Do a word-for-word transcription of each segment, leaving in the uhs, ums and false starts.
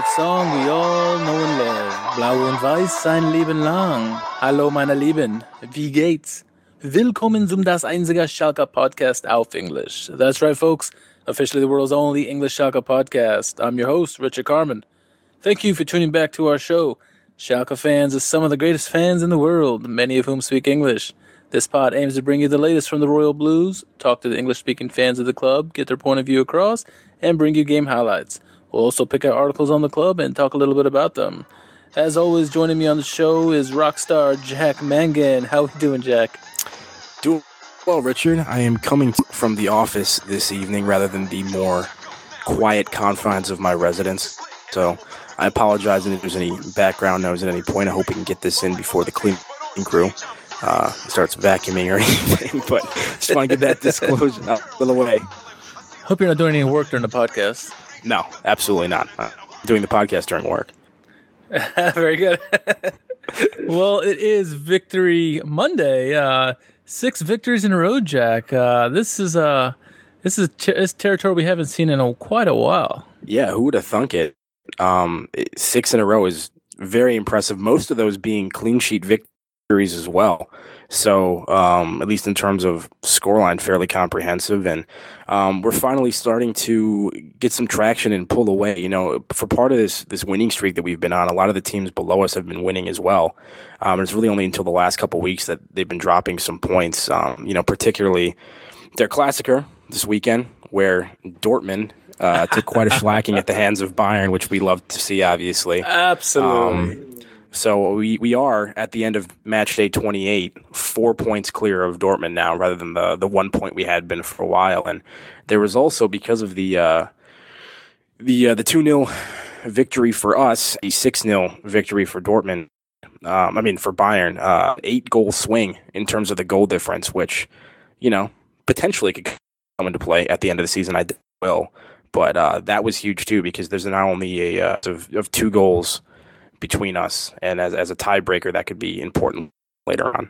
That song we all know and love. Blau und Weiß sein Leben lang. Hallo meine Lieben, wie geht's? Willkommen zum Das Einzige Schalke Podcast auf English. That's right folks, officially the world's only English Schalke podcast. I'm your host, Richard Carman. Thank you for tuning back to our show. Schalke fans are some of the greatest fans in the world, many of whom speak English. This pod aims to bring you the latest from the Royal Blues, talk to the English-speaking fans of the club, get their point of view across, and bring you game highlights. We'll also pick out articles on the club and talk a little bit about them. As always, joining me on the show is rock star Jack Mangan. How are you doing, Jack? Doing well, Richard. I am coming from the office this evening rather than the more quiet confines of my residence. So I apologize if there's any background noise at any point. I hope we can get this in before the cleaning crew Uh, starts vacuuming or anything, but just want to get that disclosure out of the way. Hope you're not doing any work during the podcast. No, absolutely not. I'm doing the podcast during work. Very good. Well, it is Victory Monday. Uh, six victories in a row, Jack. Uh, this is uh, this is ter- this territory we haven't seen in a, quite a while. Yeah, who would have thunk it? Um, it? Six in a row is very impressive. Most of those being clean sheet victories. As well, so um, at least in terms of scoreline, fairly comprehensive, and um, we're finally starting to get some traction and pull away. You know, for part of this this winning streak that we've been on, a lot of the teams below us have been winning as well, um, and it's really only until the last couple of weeks that they've been dropping some points. Um, you know, particularly their Klassiker this weekend, where Dortmund uh, took quite a shellacking at the hands of Bayern, which we love to see, obviously. Absolutely. Um, So we, we are, at the end of match day twenty-eight, four points clear of Dortmund now rather than the, the one point we had been for a while. And there was also, because of the uh, the uh, the two-nil victory for us, a six-nil victory for Dortmund, um, I mean for Bayern, uh, eight-goal swing in terms of the goal difference, which, you know, potentially could come into play at the end of the season. I will. But uh, that was huge, too, because there's not only a uh, of, of two goals between us, and as as a tiebreaker, that could be important later on.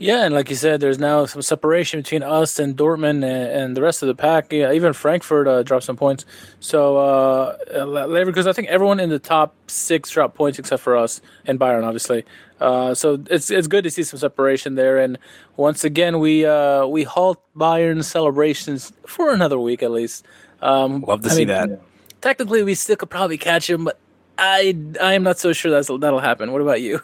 Yeah, and like you said, there's now some separation between us and Dortmund and, and the rest of the pack. Yeah, even Frankfurt uh, dropped some points. So, uh, Leverkusen, I think everyone in the top six dropped points except for us and Bayern, obviously. Uh, so it's it's good to see some separation there. And once again, we uh, we halt Bayern celebrations for another week at least. Um, Love to I see mean, that. Technically, we still could probably catch him, but I, I am not so sure that's, that'll happen. What about you?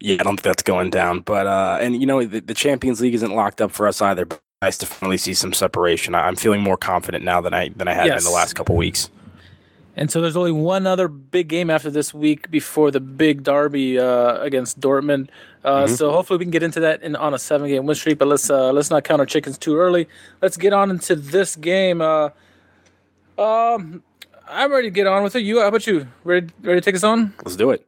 Yeah, I don't think that's going down. But uh, and, you know, the, the Champions League isn't locked up for us either. But nice to finally see some separation. I'm feeling more confident now than I than I had yes. in the last couple weeks. And so there's only one other big game after this week before the big derby uh, against Dortmund. Uh, mm-hmm. So hopefully we can get into that in, on a seven-game win streak. But let's, uh, let's not count our chickens too early. Let's get on into this game. Uh, um... I'm ready to get on with it. You, how about you? Ready, ready to take us on? Let's do it.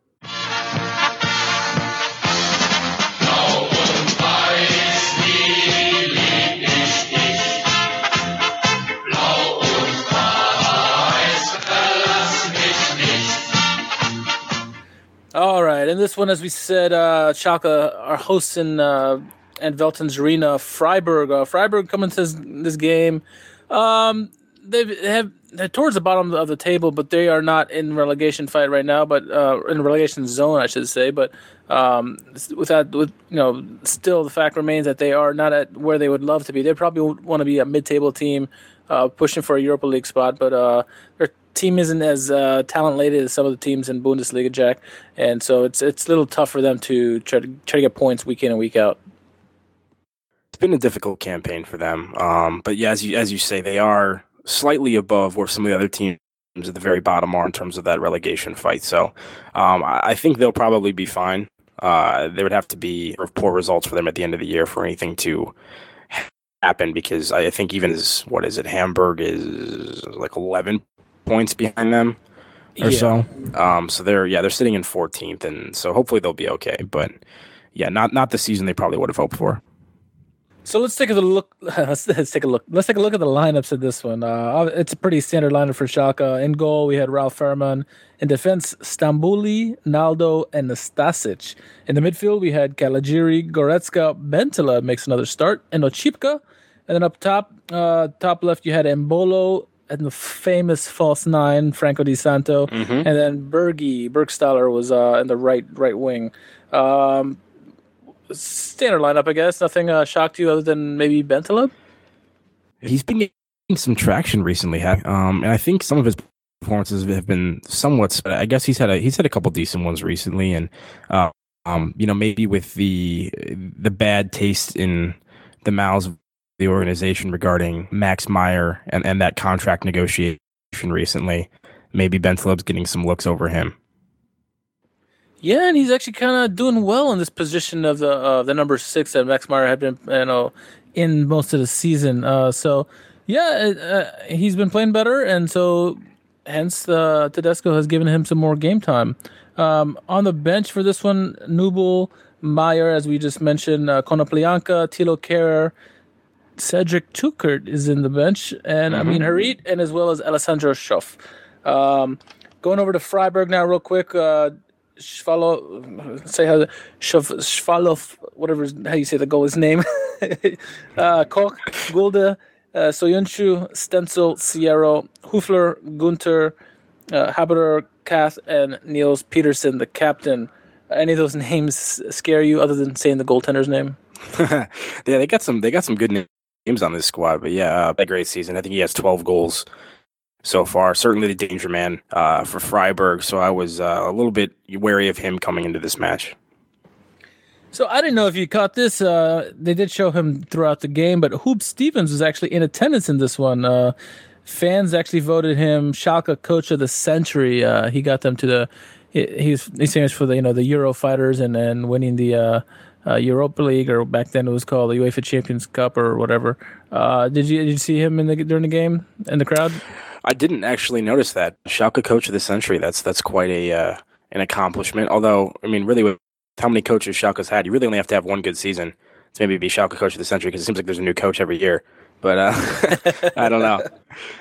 All right, and this one, as we said, uh, Schalke are hosting uh, at Veltins Arena, Freiburg. Uh, Freiburg coming to this, this game. Um, they have. They're towards the bottom of the table, but they are not in relegation fight right now. But uh, in relegation zone, I should say. But um, without, with you know, still the fact remains that they are not at where they would love to be. They probably want to be a mid-table team, uh, pushing for a Europa League spot. But uh, their team isn't as uh, talent-laden as some of the teams in Bundesliga, Jack. And so it's it's a little tough for them to try to try to get points week in and week out. It's been a difficult campaign for them. Um, but yeah, as you as you say, they are slightly above where some of the other teams at the very bottom are in terms of that relegation fight. So um, I think they'll probably be fine. Uh, there would have to be poor results for them at the end of the year for anything to happen, because I think even as, what is it, Hamburg is like eleven points behind them or yeah. so. Um, so they're, yeah, they're sitting in fourteenth, and so hopefully they'll be okay. But yeah, not, not the season they probably would have hoped for. So let's take a look. Let's, let's take a look. Let's take a look at the lineups of this one. Uh, it's a pretty standard lineup for Schalke. In goal, we had Ralf Fährmann. In defense, Stambouli, Naldo, and Nastasić. In the midfield, we had Caligiuri, Goretzka, Bentaleb makes another start, and Oczipka. And then up top, uh, top left, you had Embolo, and the famous false nine, Franco Di Santo, mm-hmm. and then Bergie Burgstaller was uh, in the right right wing. Um, standard lineup, I guess. Nothing uh, shocked you other than maybe Bentaleb? He's been getting some traction recently, um, and I think some of his performances have been somewhat. I guess he's had a he's had a couple decent ones recently, and uh, um, you know, maybe with the the bad taste in the mouths of the organization regarding Max Meyer and, and that contract negotiation recently, maybe Bentaleb's getting some looks over him. Yeah, and he's actually kind of doing well in this position of the uh, the number six that Max Meyer had been, you know, in most of the season. Uh, so, yeah, uh, he's been playing better, and so hence uh, Tedesco has given him some more game time. Um, on the bench for this one, Nubel, Meyer, as we just mentioned, uh, Konoplyanka, Thilo Kehrer, Cedric Teuchert is in the bench, and mm-hmm. I mean Harit, and as well as Alessandro Schöpf. Um, going over to Freiburg now, real quick. Uh, Schvalo, say how Schvalov, whatever how you say the goalie's name, uh, Koch, Gulda, uh, Soyuncu, Stenzel, Sierra, Hufler, Gunter, uh, Haberer, Kath, and Nils Petersen, the captain. Any of those names scare you other than saying the goaltender's name? yeah, they got some. They got some good names on this squad, but yeah, uh, a great season. I think he has twelve goals so far. Certainly the danger man uh, for Freiburg. So I was uh, a little bit wary of him coming into this match. So I didn't know if you caught this. Uh, they did show him throughout the game, but Hoop Stevens was actually in attendance in this one. Uh, fans actually voted him Schalke Coach of the Century. Uh, he got them to the. He, he's he's famous for the you know the Eurofighters and and winning the. Uh, Uh, Europa League, or back then it was called the UEFA Champions Cup, or whatever. Uh, did you did you see him in the during the game in the crowd? I didn't actually notice that. Schalke Coach of the Century. That's that's quite a uh, an accomplishment. Although, I mean, really, with how many coaches Schalke's had, you really only have to have one good season to maybe be Schalke Coach of the Century, because it seems like there's a new coach every year. But uh, I don't know.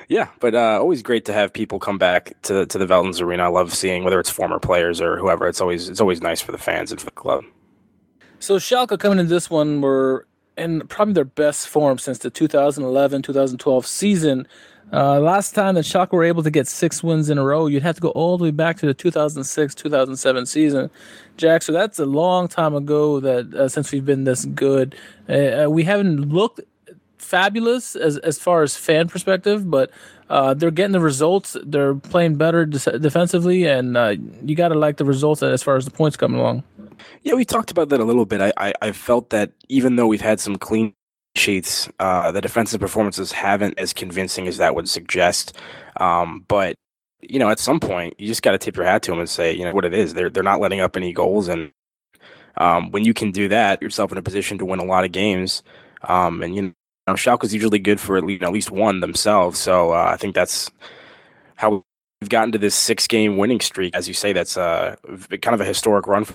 Yeah, but uh, always great to have people come back to to the Veltins Arena. I love seeing whether it's former players or whoever. It's always it's always nice for the fans and for the club. So Schalke coming into this one were in probably their best form since the two thousand eleven two thousand twelve season. Uh, last time that Schalke were able to get six wins in a row, you'd have to go all the way back to the two thousand six two thousand seven season, Jack. So that's a long time ago that uh, since we've been this good. Uh, we haven't looked fabulous as, as far as fan perspective, but uh, they're getting the results. They're playing better de- defensively, and uh, you got to like the results as far as the points coming along. Yeah, we talked about that a little bit. I, I, I felt that even though we've had some clean sheets, uh, the defensive performances haven't as convincing as that would suggest. Um, but, you know, at some point, you just got to tip your hat to them and say, you know, what it is. They're, they're not letting up any goals. And um, when you can do that, you're yourself in a position to win a lot of games. Um, and, you know, Schalke's usually good for at least, you know, at least one themselves. So uh, I think that's how we've gotten to this six-game winning streak. As you say, that's uh, kind of a historic run for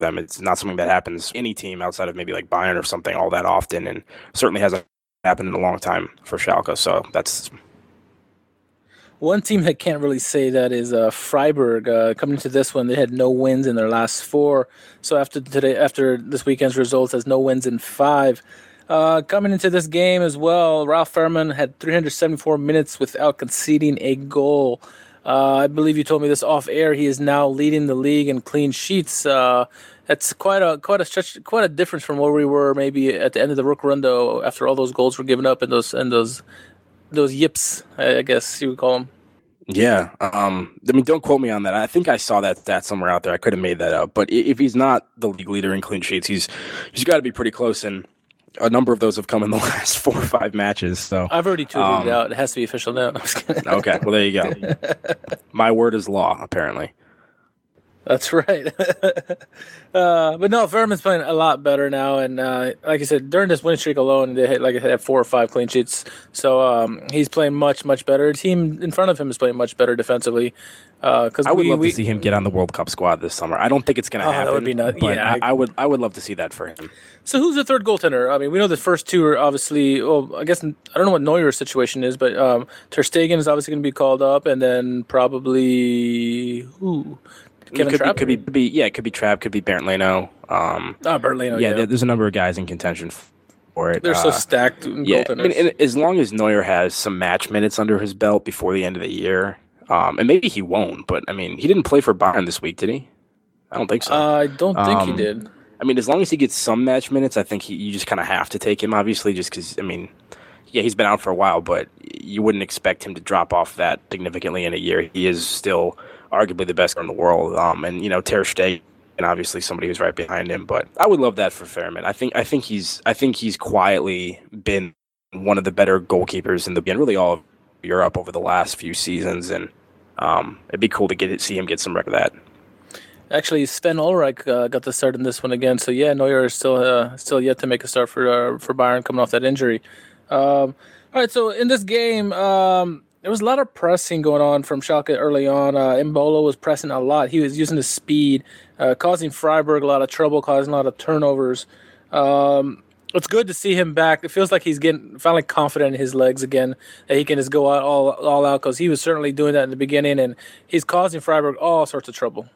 them. It's not something that happens any team outside of maybe like Bayern or something all that often, and certainly hasn't happened in a long time for Schalke. So that's one team that can't really say that is uh, Freiburg. Uh, coming to this one, they had no wins in their last four. So after today, after this weekend's results, has no wins in five. Uh, coming into this game as well, Ralf Fährmann had three hundred seventy-four minutes without conceding a goal. Uh, I believe you told me this off air. He is now leading the league in clean sheets. Uh, that's quite a quite a stretch, quite a difference from where we were maybe at the end of the Rook Rondo after all those goals were given up and those and those those yips, I guess you would call them. Yeah, um, I mean, don't quote me on that. I think I saw that stat somewhere out there. I could have made that up. But if he's not the league leader in clean sheets, he's he's got to be pretty close. And a number of those have come in the last four or five matches. So I've already tweeted um, it out. It has to be official now. Okay, well, there you go. My word is law, apparently. That's right. uh, but no, Fährmann's playing a lot better now. And uh, like I said, during this win streak alone, they had, like I said, four or five clean sheets. So um, he's playing much, much better. The team in front of him is playing much better defensively. Uh, I would we, love we, to see him get on the World Cup squad this summer. I don't think it's going to oh, happen. That would be nuts. Yeah, I, I would. I would love to see that for him. So who's the third goaltender? I mean, we know the first two are obviously. Well, I guess I don't know what Neuer's situation is, but um, Ter Stegen is obviously going to be called up, and then probably who? Kevin could, Trapp? Be, could be, be yeah, it could be Trapp, could be Bernt Leno. Um, oh, Bernt Leno. Yeah, yeah, there's a number of guys in contention for it. They're uh, so stacked. In yeah, I mean, and as long as Neuer has some match minutes under his belt before the end of the year, um, and maybe he won't. But I mean, he didn't play for Bayern this week, did he? I don't think so. Uh, I don't think um, he did. I mean, as long as he gets some match minutes, I think he, you just kind of have to take him, obviously, just because, I mean, yeah, he's been out for a while, but you wouldn't expect him to drop off that significantly in a year. He is still arguably the best in the world. Um, and, you know, Ter Stegen, and obviously somebody who's right behind him, but I would love that for Fährmann. I think, I think he's, I think he's quietly been one of the better goalkeepers in the, and really all of Europe over the last few seasons. And um, it'd be cool to get it, see him get some record of that. Actually, Sven Ulreich uh, got the start in this one again. So yeah, Neuer is still uh, still yet to make a start for uh, for Bayern, coming off that injury. Um, all right, so in this game, um, there was a lot of pressing going on from Schalke early on. Uh, Embolo was pressing a lot. He was using his speed, uh, causing Freiburg a lot of trouble, causing a lot of turnovers. Um, it's good to see him back. It feels like he's getting finally confident in his legs again, that he can just go out all all out, because he was certainly doing that in the beginning, and he's causing Freiburg all sorts of trouble.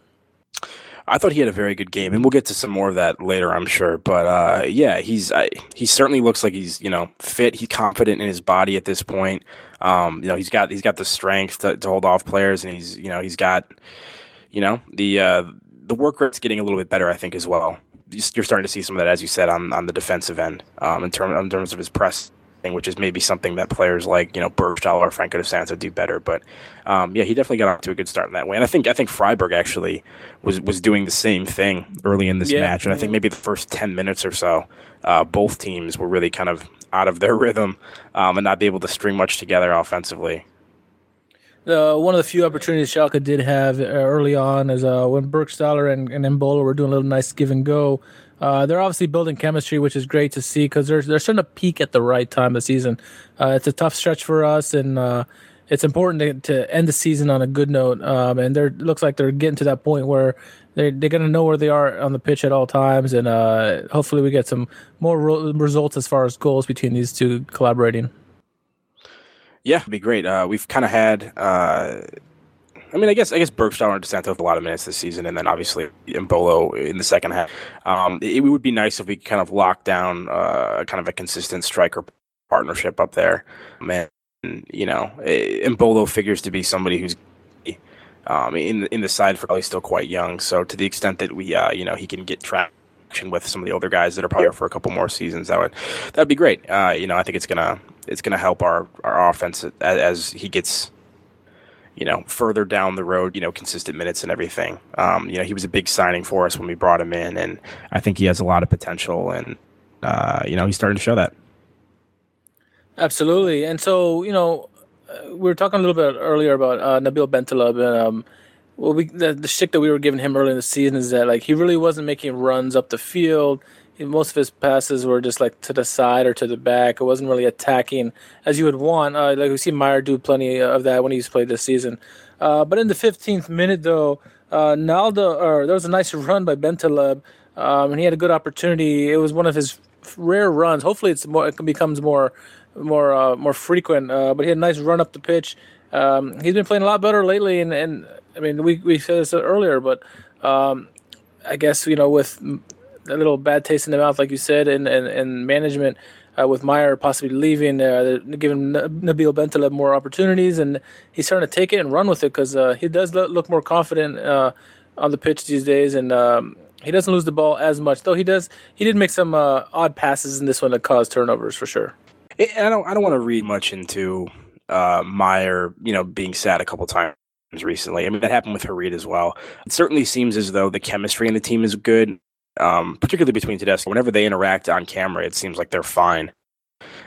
I thought he had a very good game, and we'll get to some more of that later, I'm sure. But uh, yeah, he's I, he certainly looks like he's, you know, fit. He's confident in his body at this point. Um, you know, he's got he's got the strength to, to hold off players, and he's you know he's got you know the uh, the work rate's getting a little bit better, I think, as well. You're starting to see some of that, as you said, on on the defensive end um, in terms in terms of his press thing, which is maybe something that players like you know Burgstaller or Franco Di Santo do better. But um, yeah, he definitely got off to a good start in that way. And I think I think Freiburg actually was was doing the same thing early in this yeah, match. And yeah. I think maybe the first ten minutes or so, uh, both teams were really kind of out of their rhythm um, and not be able to string much together offensively. Uh, one of the few opportunities Schalke did have early on is uh, when Burgstaller and, and Embolo were doing a little nice give and go. Uh, they're obviously building chemistry, which is great to see, because they're, they're starting to peak at the right time of the season. Uh, it's a tough stretch for us, and uh, it's important to, to end the season on a good note. Um, and it looks like they're getting to that point where they're, they're going to know where they are on the pitch at all times, and uh, hopefully we get some more ro- results as far as goals between these two collaborating. Yeah, it'd be great. Uh, we've kind of had... Uh... I mean, I guess I guess Burgstaller and Di Santo have a lot of minutes this season, and then obviously Embolo in the second half. Um, it, it would be nice if we could kind of lock down uh, kind of a consistent striker partnership up there. Man, you know, Embolo figures to be somebody who's um, in in the side for probably still quite young. So to the extent that we, uh, you know, he can get traction with some of the older guys that are probably here for a couple more seasons, that would that'd be great. Uh, you know, I think it's gonna it's gonna help our our offense as, as he gets. You know, further down the road, you know, consistent minutes and everything. Um, you know, he was a big signing for us when we brought him in, and I think he has a lot of potential, and, uh, you know, he's starting to show that. Absolutely. And so, you know, we were talking a little bit earlier about uh, Nabil Bentaleb, and um, well, we, the, the shtick that we were giving him early in the season is that, like, he really wasn't making runs up the field. Most of his passes were just like to the side or to the back. It wasn't really attacking as you would want. Uh, like we see Meyer do plenty of that when he's played this season. Uh, but in the fifteenth minute, though, uh, Naldo, or there was a nice run by Bentaleb, um, and he had a good opportunity. It was one of his rare runs. Hopefully, it's more. It becomes more, more, uh, more frequent. Uh, but he had a nice run up the pitch. Um, he's been playing a lot better lately, and, and I mean, we we said this earlier, but um, I guess you know with. a little bad taste in the mouth, like you said, and, and, and management uh, with Meyer possibly leaving, uh, giving Nabil Bentaleb more opportunities, and he's starting to take it and run with it, because uh, he does lo- look more confident uh, on the pitch these days, and um, he doesn't lose the ball as much, though he does. He did make some uh, odd passes in this one that caused turnovers for sure. It, I don't I don't want to read much into uh, Meyer, you know, being sad a couple times recently. I mean, that happened with Harit as well. It certainly seems as though the chemistry in the team is good. Um, particularly between Tedesco, whenever they interact on camera, it seems like they're fine.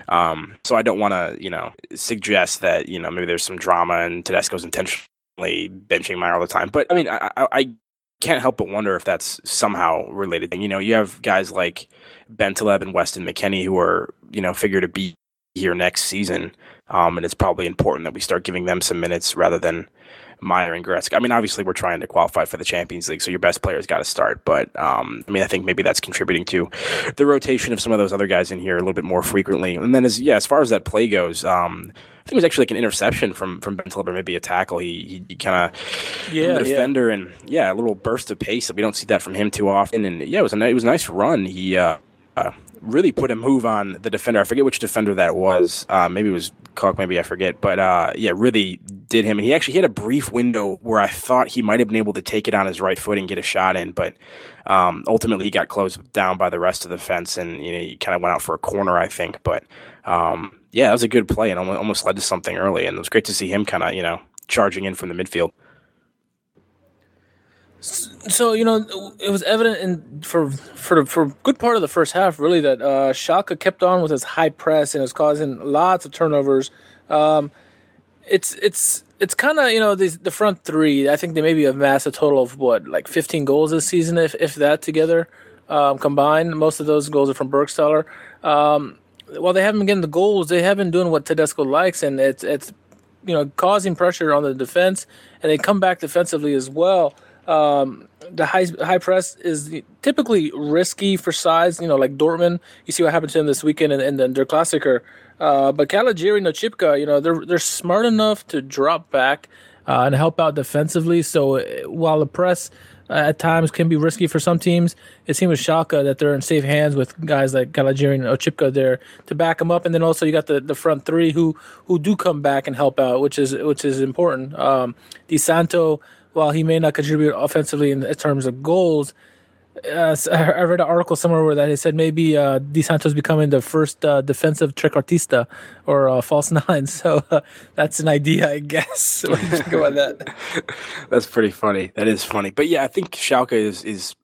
Um, so I don't want to, you know, suggest that, you know, maybe there's some drama and Tedesco's intentionally benching Meyer all the time. But I mean, I, I, I can't help but wonder if that's somehow related. And, you know, you have guys like Bentaleb and Weston McKennie who are, you know, figure to be here next season. Um, and it's probably important that we start giving them some minutes rather than Meyer and Goretzka. I mean, obviously, we're trying to qualify for the Champions League, so your best player's got to start. But, um, I mean, I think maybe that's contributing to the rotation of some of those other guys in here a little bit more frequently. And then, as yeah, as far as that play goes, um, I think it was actually like an interception from, from Bentaleb, or maybe a tackle. He he, he kind of yeah, the defender yeah. and, yeah, a little burst of pace. We don't see that from him too often. And, yeah, it was a, it was a nice run. He uh, uh, really put a move on the defender. I forget which defender that was. Uh, maybe it was Koch, maybe I forget. But, uh, yeah, really did him. And he actually had a brief window where I thought he might have been able to take it on his right foot and get a shot in. But um, ultimately he got closed down by the rest of the fence, and you know, he kind of went out for a corner, I think. But, um, yeah, that was a good play and almost led to something early. And it was great to see him kind of, you know, charging in from the midfield. So, you know, it was evident in for for for a good part of the first half, really, that uh, Schalke kept on with his high press and was causing lots of turnovers. Um, it's it's it's kind of, you know, these, the front three, I think they maybe amassed a total of, what, like fifteen goals this season, if, if that together um, combined. Most of those goals are from Burgstaller. Um, while they haven't been getting the goals, they have been doing what Tedesco likes, and it's, it's you know, causing pressure on the defense, and they come back defensively as well. Um, the high high press is typically risky for sides, you know, like Dortmund. You see what happened to them this weekend in, in, in their Klassiker. Uh, but Caligiuri and Oczipka, you know, they're they're smart enough to drop back uh, and help out defensively. So uh, while the press uh, at times can be risky for some teams, it seems with Schalke that they're in safe hands with guys like Caligiuri and Oczipka there to back them up. And then also you got the, the front three who who do come back and help out, which is which is important. Um, Di Santo, while he may not contribute offensively in terms of goals, uh, I read an article somewhere where that it said maybe uh, Di Santo's becoming the first uh, defensive trick artista or uh, false nine. So uh, that's an idea, I guess. What do you think about that? That's pretty funny. That is funny. But yeah, I think Schalke is is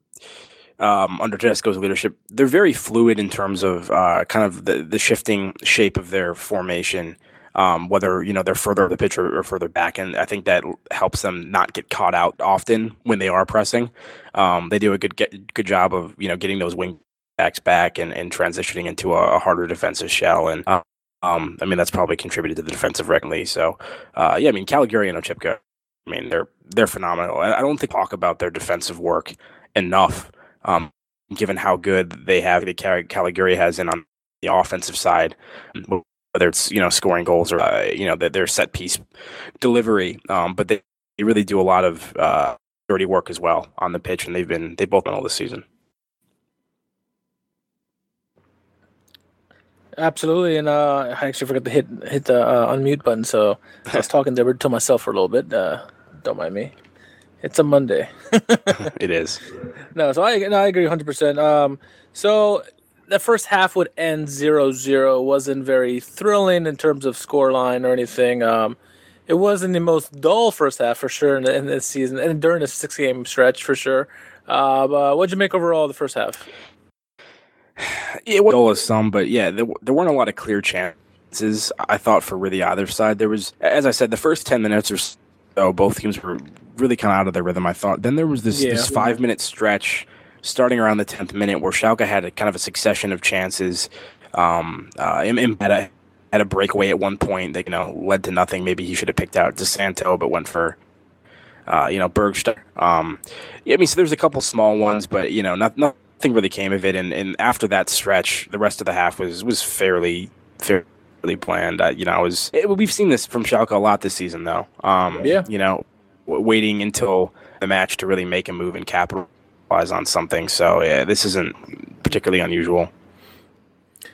um, under Tedesco's leadership, they're very fluid in terms of uh, kind of the, the shifting shape of their formation. Um, whether, you know, they're further up the pitch or, or further back. And I think that helps them not get caught out often when they are pressing. Um, they do a good get, good job of, you know, getting those wing backs back and, and transitioning into a, a harder defensive shell. And, um, I mean, that's probably contributed to the defensive reckoning. So, uh, yeah, I mean, Caligiuri and Oczipka, I mean, they're they're phenomenal. I, I don't think talk about their defensive work enough, um, given how good they have that Caligiuri has in on the offensive side, whether it's, you know, scoring goals or, uh, you know, their, their set piece delivery. Um, but they, they really do a lot of uh, dirty work as well on the pitch, and they've been they've both done all this season. Absolutely, and uh, I actually forgot to hit hit the uh, unmute button, so I was talking there to myself for a little bit. Uh, don't mind me. It's a Monday. It is. No, so I, no, I agree one hundred percent. Um, so... The first half would end zero zero. Wasn't very thrilling in terms of scoreline or anything. Um, it wasn't the most dull first half for sure in, in this season and during the six-game stretch for sure. Uh, but what'd you make overall the first half? It was dull as some, but yeah, there, there weren't a lot of clear chances, I thought, for really either side. There was, as I said, the first ten minutes or so, both teams were really kind of out of their rhythm, I thought. Then there was this, yeah. this five-minute stretch starting around the tenth minute where Schalke had a kind of a succession of chances. Um, uh, Embolo had a breakaway at one point that, you know, led to nothing. Maybe he should have picked out Di Santo, but went for, uh, you know, Burgstaller. Um, yeah, I mean, so there's a couple small ones, but, you know, not, nothing really came of it. And, and after that stretch, the rest of the half was, was fairly, fairly planned. Uh, you know, I was, it, we've seen this from Schalke a lot this season, though. Um, yeah. You know, w- waiting until the match to really make a move and capitalize on something. So yeah, this isn't particularly unusual.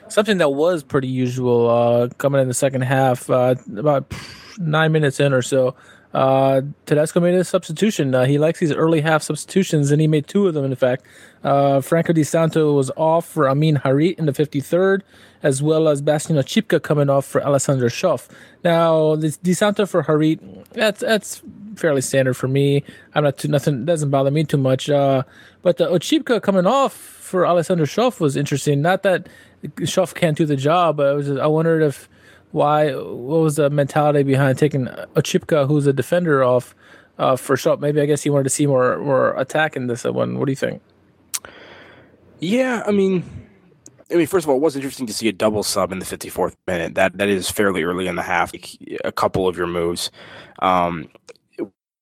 Something that was pretty usual uh, coming in the second half, uh, about nine minutes in or so, uh, Tedesco made a substitution. Uh, he likes these early half substitutions, and he made two of them, in fact. Uh, Franco Di Santo was off for Amin Harit in the fifty-third, as well as Bastian Oczipka coming off for Alessandro Schöpf. Now, this Di Santo for Harit, that's that's fairly standard for me. I'm not too, nothing doesn't bother me too much. Uh, but the Oczipka coming off for Alessandro Schöpf was interesting. Not that Schöpf can't do the job, but it was just, I wondered if why what was the mentality behind taking Oczipka, who's a defender, off uh, for Schöpf. Maybe I guess he wanted to see more more attack in this one. What do you think? Yeah, I mean, I mean, first of all, it was interesting to see a double sub in the fifty-fourth minute. That that is fairly early in the half. A couple of your moves. Um,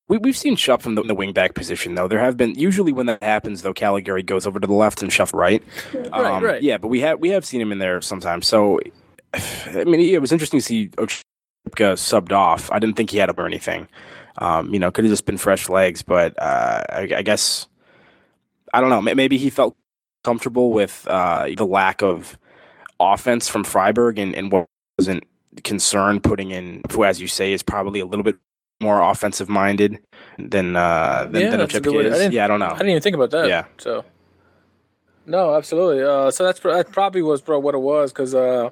we we've seen Schöpf from the, the wingback position though. There have been usually when that happens though, Caligiuri goes over to the left and Schöpf right. Um, right, right. Yeah, but we have we have seen him in there sometimes. So, I mean, it was interesting to see Oczipka subbed off. I didn't think he had up or anything. Um, you know, could have just been fresh legs, but uh, I, I guess I don't know. Maybe he felt comfortable with uh, the lack of offense from Freiburg and, and what wasn't concerned putting in, who, as you say, is probably a little bit more offensive minded than uh, than, yeah, than Oczipka is. I yeah, I don't know. I didn't even think about that. Yeah. So no, absolutely. Uh, so that's that probably was bro what it was because uh,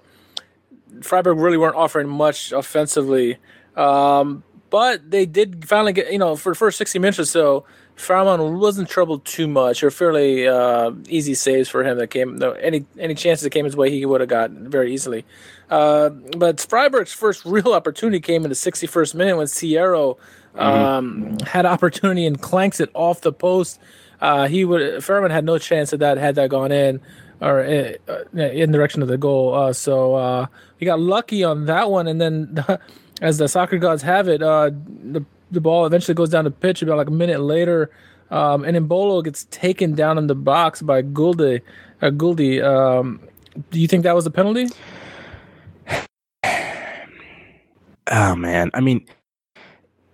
Freiburg really weren't offering much offensively, um, but they did finally get you know for the first sixty minutes or so. Fährmann wasn't troubled too much, or fairly uh, easy saves for him that came. No, any any chances that came his way, he would have gotten very easily. Uh, but Freiburg's first real opportunity came in the sixty-first minute when Sierra um, mm-hmm. had opportunity and clanks it off the post. Uh, he would Fährmann had no chance of that had that gone in or in, in direction of the goal. Uh, so uh, he got lucky on that one, and then as the soccer gods have it, uh, the. The ball eventually goes down the pitch about like a minute later, um, and Embolo gets taken down in the box by Gulda. Uh, Gulda, um, do you think that was a penalty? Oh man, I mean,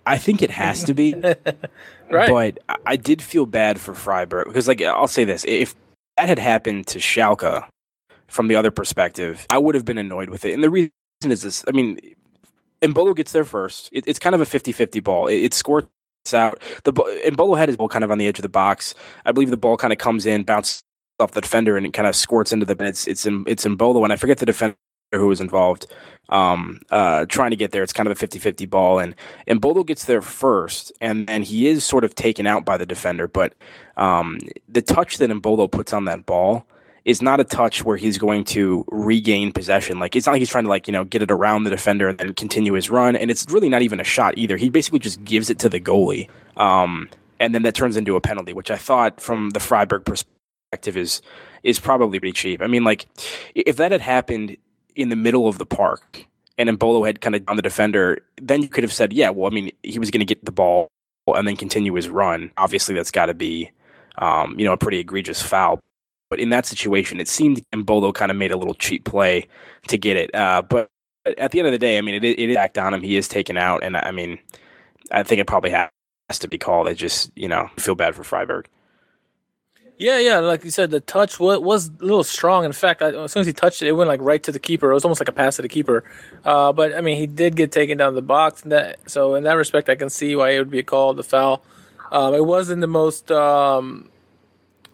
I think it has to be, right? But I did feel bad for Freiburg because, like, I'll say this: if that had happened to Schalke, from the other perspective, I would have been annoyed with it. And the reason is this: I mean. Embolo gets there first. It, it's kind of a fifty-fifty ball. It, it squirts out. The Embolo had his ball kind of on the edge of the box. I believe the ball kind of comes in, bounces off the defender, and it kind of squirts into the net. It's it's it's Embolo, and I forget the defender who was involved um, uh, trying to get there. It's kind of a fifty-fifty ball, and Embolo gets there first, and, and he is sort of taken out by the defender. But um, the touch that Embolo puts on that ball is not a touch where he's going to regain possession. Like, it's not like he's trying to, like, you know, get it around the defender and then continue his run. And it's really not even a shot either. He basically just gives it to the goalie. Um, and then that turns into a penalty, which I thought from the Freiburg perspective is is probably pretty cheap. I mean, like, if that had happened in the middle of the park and Embolo had kind of done the defender, then you could have said, yeah, well, I mean, he was going to get the ball and then continue his run. Obviously, that's got to be, um, you know, a pretty egregious foul. But in that situation, it seemed Embolo kind of made a little cheap play to get it. Uh, but at the end of the day, I mean, it it is back on him. He is taken out, and I mean, I think it probably has to be called. I just, you know, feel bad for Freiburg. Yeah, yeah, like you said, the touch was, was a little strong. In fact, I, as soon as he touched it, it went like right to the keeper. It was almost like a pass to the keeper. Uh, but I mean, he did get taken down the box, and that, so in that respect, I can see why it would be called a foul. Um, it wasn't the most. Um,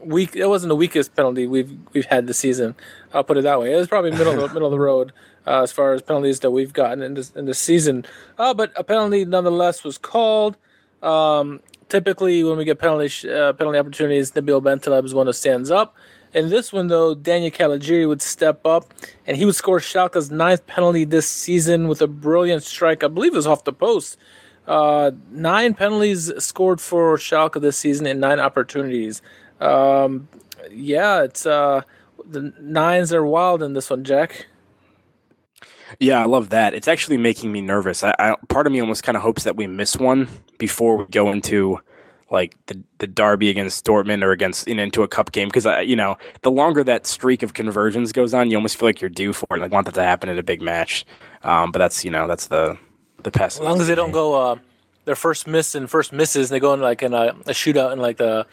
Weak. It wasn't the weakest penalty we've we've had this season. I'll put it that way. It was probably middle of, middle of the road uh, as far as penalties that we've gotten in this in this season. Uh, but a penalty nonetheless was called. Um, typically, when we get penalty uh, penalty opportunities, Nabil Bentaleb is one who stands up. In this one, though, Daniel Caligiuri would step up, and he would score Schalke's ninth penalty this season with a brilliant strike. I believe it was off the post. Uh, nine penalties scored for Schalke this season in nine opportunities. Um, yeah, it's uh, the nines are wild in this one, Jack. Yeah, I love that. It's actually making me nervous. I, I part of me almost kind of hopes that we miss one before we go into like the the derby against Dortmund or against you know, into a cup game because I you know the longer that streak of conversions goes on, you almost feel like you're due for it. Like want that to happen in a big match, um, but that's you know that's the the past. As long as they don't go uh, their first miss and first misses, and they go in like in a, a shootout and like the.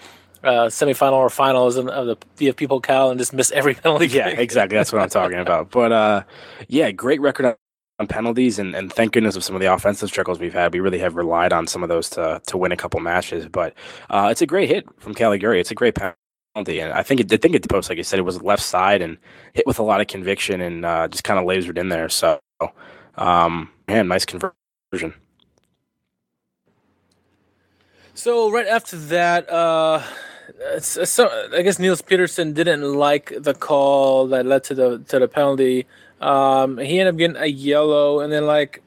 Uh, semifinal or finals of the D F P Pokal and just miss every penalty. Yeah, exactly. That's what I'm talking about. But uh, yeah, great record on penalties, and, and thank goodness of some of the offensive struggles we've had. We really have relied on some of those to to win a couple matches. But uh, it's a great hit from Caligiuri. It's a great penalty, and I think it I think it post like you said it was left side and hit with a lot of conviction and uh, just kind of lasered in there. So um, man, nice conversion. So right after that, uh, so I guess Nils Petersen didn't like the call that led to the to the penalty. Um, he ended up getting a yellow, and then like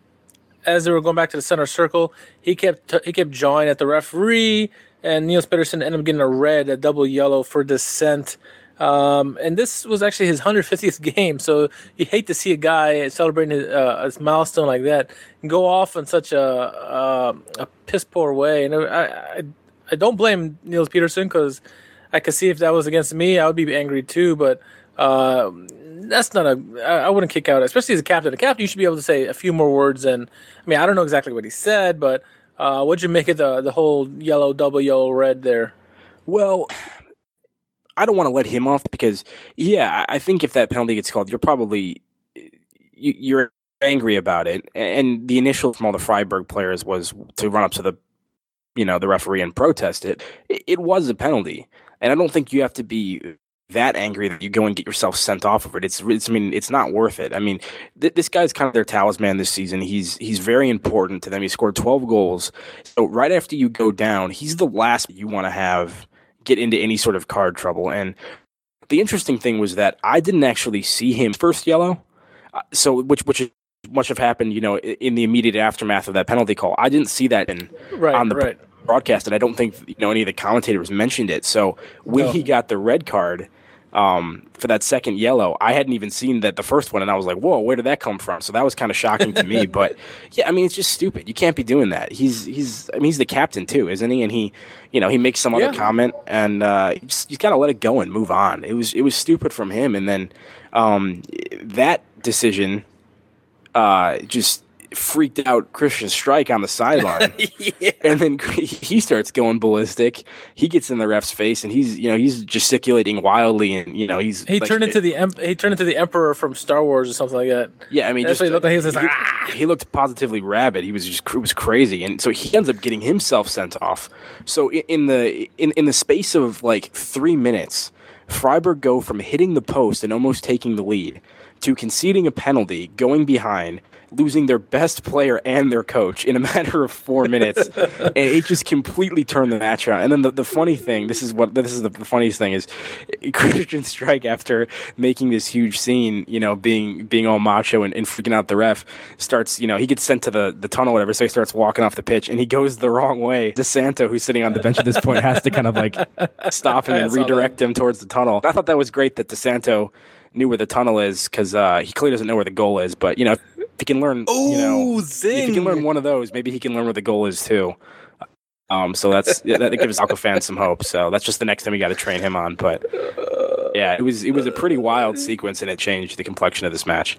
as they were going back to the center circle, he kept t- he kept jawing at the referee, and Nils Petersen ended up getting a red, a double yellow for dissent. Um, and this was actually his one hundred fiftieth game, so you hate to see a guy celebrating his, uh, his milestone like that and go off in such a uh, a piss poor way. And I, I I don't blame Nils Petersen because I could see if that was against me, I would be angry too. But uh, that's not a I, I wouldn't kick out, especially as a captain. A captain, you should be able to say a few more words. Than I mean, I don't know exactly what he said, but uh, what'd you make of the the whole yellow, double yellow, red there? Well. I don't want to let him off because, yeah, I think if that penalty gets called, you're probably you, you're angry about it. And the initial from all the Freiburg players was to run up to the, you know, the referee and protest it. It was a penalty, and I don't think you have to be that angry that you go and get yourself sent off of it. It's, it's I mean, it's not worth it. I mean, th- this guy's kind of their talisman this season. He's he's very important to them. He scored twelve goals. So right after you go down, he's the last you want to have get into any sort of card trouble. And the interesting thing was that I didn't actually see him first yellow. Uh, so which which is much have happened, you know, in the immediate aftermath of that penalty call. I didn't see that in, right, on the right. broadcast, and I don't think, you know, any of the commentators mentioned it. So when no. he got the red card um, for that second yellow, I hadn't even seen that the first one, and I was like, whoa, where did that come from? So that was kind of shocking to me. But, yeah, I mean, it's just stupid. You can't be doing that. He's, he's I mean, he's the captain too, isn't he? And he, you know, he makes some yeah. other comment, and uh, you just, you gotta let it go and move on. It was, it was stupid from him. And then um, that decision – Uh, just freaked out Christian Streich on the sideline, yeah. and then he starts going ballistic. He gets in the ref's face, and he's you know he's gesticulating wildly, and you know he's he like, turned into the em- he turned into the emperor from Star Wars or something like that. Yeah, I mean, just, he, looked like he, was just he, like, ah! he looked positively rabid. He was just it was crazy, and so he ends up getting himself sent off. So in the in, in the space of like three minutes, Freiburg go from hitting the post and almost taking the lead to conceding a penalty, going behind, losing their best player and their coach in a matter of four minutes. And it just completely turned the match around. And then the, the funny thing, this is what this is the, the funniest thing is Christian Streich, after making this huge scene, you know, being being all macho and, and freaking out the ref, starts, you know, he gets sent to the, the tunnel, whatever, so he starts walking off the pitch and he goes the wrong way. Di Santo, who's sitting on the bench at this point, has to kind of like stop him and redirect that. him towards the tunnel. I thought that was great that Di Santo knew where the tunnel is, because uh, he clearly doesn't know where the goal is. But, you know, if he can learn, Ooh, you know, zing. if he can learn one of those, maybe he can learn where the goal is too. Um, so that's yeah, that gives Alco fans some hope. So that's just the next thing we got to train him on. But yeah, it was it was a pretty wild sequence, and it changed the complexion of this match.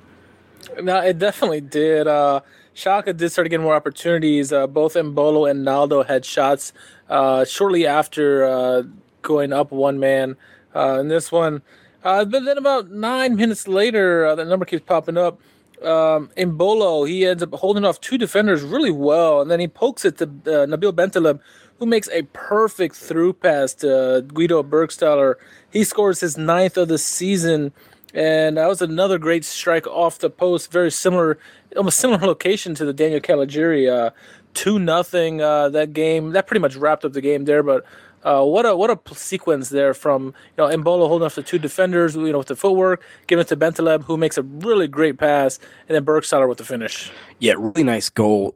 No, it definitely did. Uh, Schalke did start to get more opportunities. Uh, both Embolo and Naldo had shots uh, shortly after uh, going up one man. Uh, in this one. Uh, but then about nine minutes later, uh, the number keeps popping up. Um, Embolo, he ends up holding off two defenders really well, and then he pokes it to uh, Nabil Bentaleb, who makes a perfect through pass to uh, Guido Burgstaller. He scores his ninth of the season, and that was another great strike off the post, very similar, almost similar location to the Daniel Caligiuri. Uh, two nothing uh, that game. That pretty much wrapped up the game there, but... Uh, what a what a sequence there from, you know, Embolo holding off the two defenders, you know, with the footwork, giving it to Bentaleb, who makes a really great pass, and then Burgstaller with the finish. Yeah, really nice goal.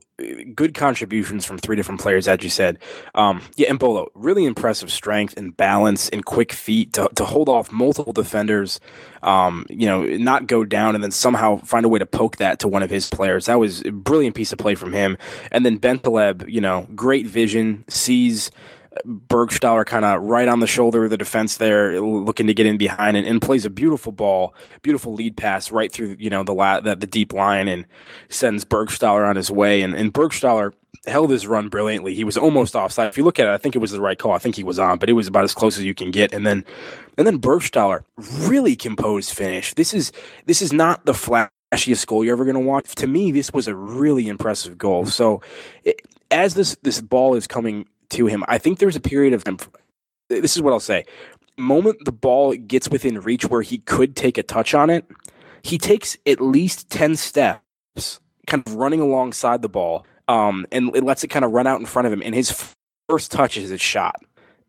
Good contributions from three different players, as you said. Um, yeah, Embolo, really impressive strength and balance and quick feet to to hold off multiple defenders, um, you know, not go down and then somehow find a way to poke that to one of his players. That was a brilliant piece of play from him. And then Bentaleb, you know, great vision, sees Burgstaller kind of right on the shoulder of the defense there, looking to get in behind, and, and plays a beautiful ball, beautiful lead pass right through, you know, the la- the, the deep line, and sends Burgstaller on his way. And, and Burgstaller held his run brilliantly. He was almost offside. If you look at it, I think it was the right call. I think he was on, but it was about as close as you can get. And then, and then Burgstaller, really composed finish. This is this is not the flashiest goal you're ever going to watch. To me, this was a really impressive goal. So, it, as this this ball is coming to him, I think there's a period of time. This is what I'll say. Moment the ball gets within reach where he could take a touch on it, he takes at least ten steps, kind of running alongside the ball, um, and it lets it kind of run out in front of him. And his first touch is his shot,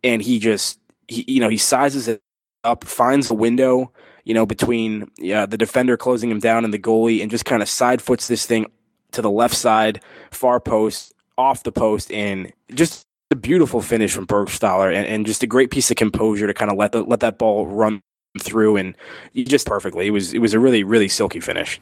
and he just, he, you know, he sizes it up, finds the window, you know, between yeah, the defender closing him down and the goalie, and just kind of side foots this thing to the left side, far post, off the post, and just a beautiful finish from Burgstaller, and, and just a great piece of composure to kind of let the, let that ball run through, and just perfectly. It was it was a really, really silky finish.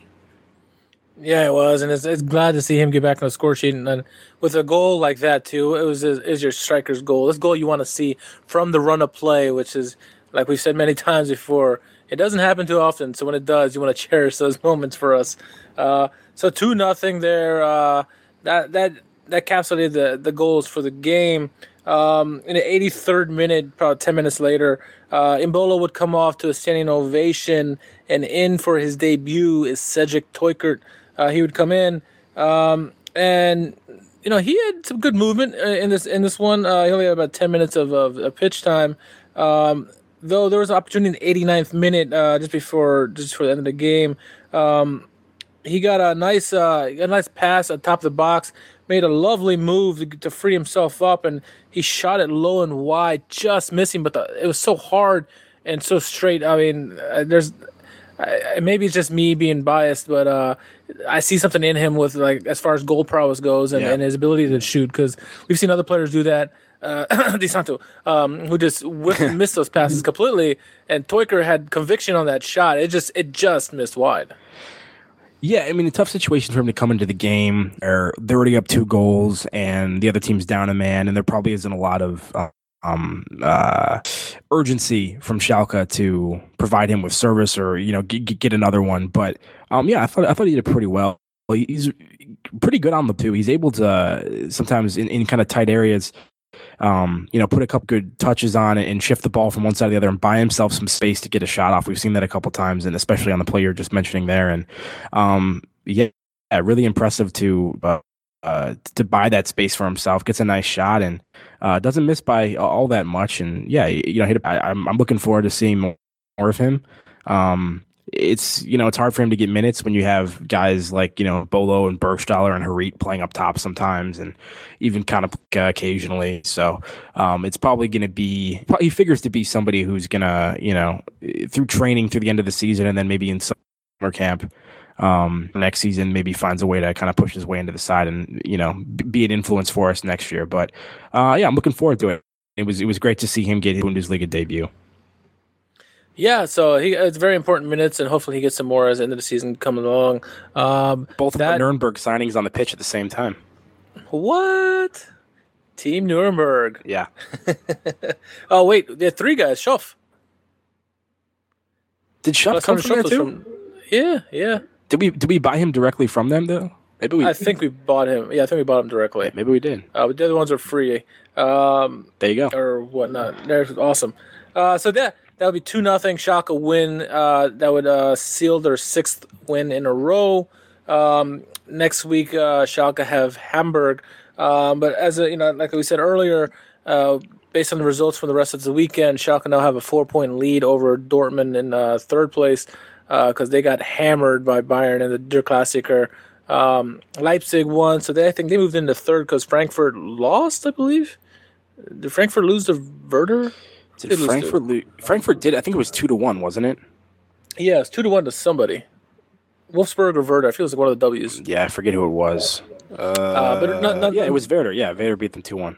Yeah, it was, and it's it's glad to see him get back on the score sheet, and then with a goal like that too, it was is your striker's goal. This goal you want to see from the run of play, which is, like we've said many times before, it doesn't happen too often. So when it does, you want to cherish those moments for us. Uh, so two nothing there. Uh, that that. That encapsulated the, the goals for the game. Um, in the eighty-third minute, about ten minutes later, uh, Embolo would come off to a standing ovation, and in for his debut is Cedric Teuchert. Uh, he would come in, um, and you know he had some good movement in this in this one. Uh, he only had about ten minutes of, of, of pitch time, um, though there was an opportunity in the eighty-ninth minute, uh, just before just for the end of the game. Um, he got a nice uh, a nice pass on top of the box. Made a lovely move to, to free himself up, and he shot it low and wide, just missing. But the, it was so hard and so straight. I mean, uh, there's uh, maybe it's just me being biased, but uh, I see something in him with like as far as goal prowess goes and, yeah. and his ability to shoot, because we've seen other players do that. Uh, Di Santo, um, who just whiffed and missed those passes completely, and Teuchert had conviction on that shot. It just it just missed wide. Yeah, I mean, a tough situation for him to come into the game, or they're already up two goals, and the other team's down a man, and there probably isn't a lot of um, uh, urgency from Schalke to provide him with service or you know g- get another one. But um, yeah, I thought I thought he did pretty well. He's pretty good on the two. He's able to sometimes in, in kind of tight areas, um, you know, put a couple good touches on it and shift the ball from one side to the other and buy himself some space to get a shot off. We've seen that a couple times, and especially on the play you're just mentioning there. And, um, yeah, really impressive to, uh, uh, to buy that space for himself, gets a nice shot and, uh, doesn't miss by all that much. And yeah, you know, I, I'm, I'm looking forward to seeing more, more of him. Um, It's you know it's hard for him to get minutes when you have guys like you know Bolo and Burgstaller and Harit playing up top sometimes, and even kind of uh, occasionally. So um, it's probably going to be he figures to be somebody who's going to you know through training through the end of the season, and then maybe in summer camp um, next season maybe finds a way to kind of push his way into the side and you know be an influence for us next year. But uh, yeah, I'm looking forward to it. It was it was great to see him get his Bundesliga debut. Yeah, so he, it's very important minutes, and hopefully he gets some more as the end of the season coming along. Um, Both that, of the Nuremberg signings on the pitch at the same time. What? Team Nuremberg. Yeah. oh, wait. There are three guys. Schöpf. Did Schöpf come from there, too? From, yeah, yeah. Did we did we buy him directly from them, though? Maybe we. I think we bought him. Yeah, I think we bought him directly. Yeah, maybe we did. Uh, the other ones are free. Um, there you go. Or whatnot. They're awesome. Uh, so that... That would be two nothing Schalke win. Uh, that would uh, seal their sixth win in a row. Um, next week, uh, Schalke have Hamburg. Um, but as a, you know, like we said earlier, uh, based on the results from the rest of the weekend, Schalke now have a four-point lead over Dortmund in uh, third place because uh, they got hammered by Bayern in the Der Klassiker. Um, Leipzig won, so they I think they moved into third because Frankfurt lost, I believe. Did Frankfurt lose to Werder? Did Frankfurt, lo- Frankfurt did. I think it was two to one, wasn't it? Yeah, it's two to one to somebody. Wolfsburg or Werder. I feel it's like one of the W's. Yeah, I forget who it was. Uh, uh, but not, not, yeah, it was Werder. Yeah, Werder beat them two one.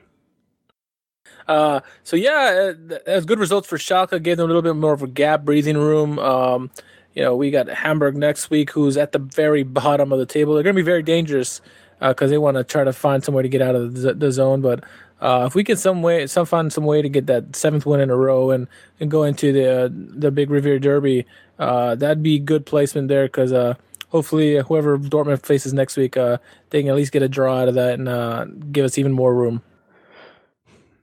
Uh, so yeah, that was good results for Schalke. Gave them a little bit more of a gap, breathing room. Um, you know, we got Hamburg next week, who's at the very bottom of the table. They're going to be very dangerous because uh, they want to try to find some way to get out of the, the zone, but. Uh, if we can some way, some find some way to get that seventh win in a row and, and go into the uh, the big Riviera Derby, uh, that'd be good placement there because uh, hopefully whoever Dortmund faces next week, uh, they can at least get a draw out of that and uh, give us even more room.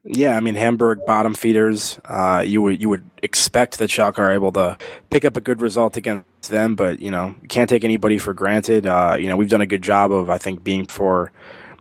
Yeah, I mean Hamburg bottom feeders. Uh, you would you would expect that Schalke are able to pick up a good result against them, but you know you can't take anybody for granted. Uh, you know we've done a good job of I think being for.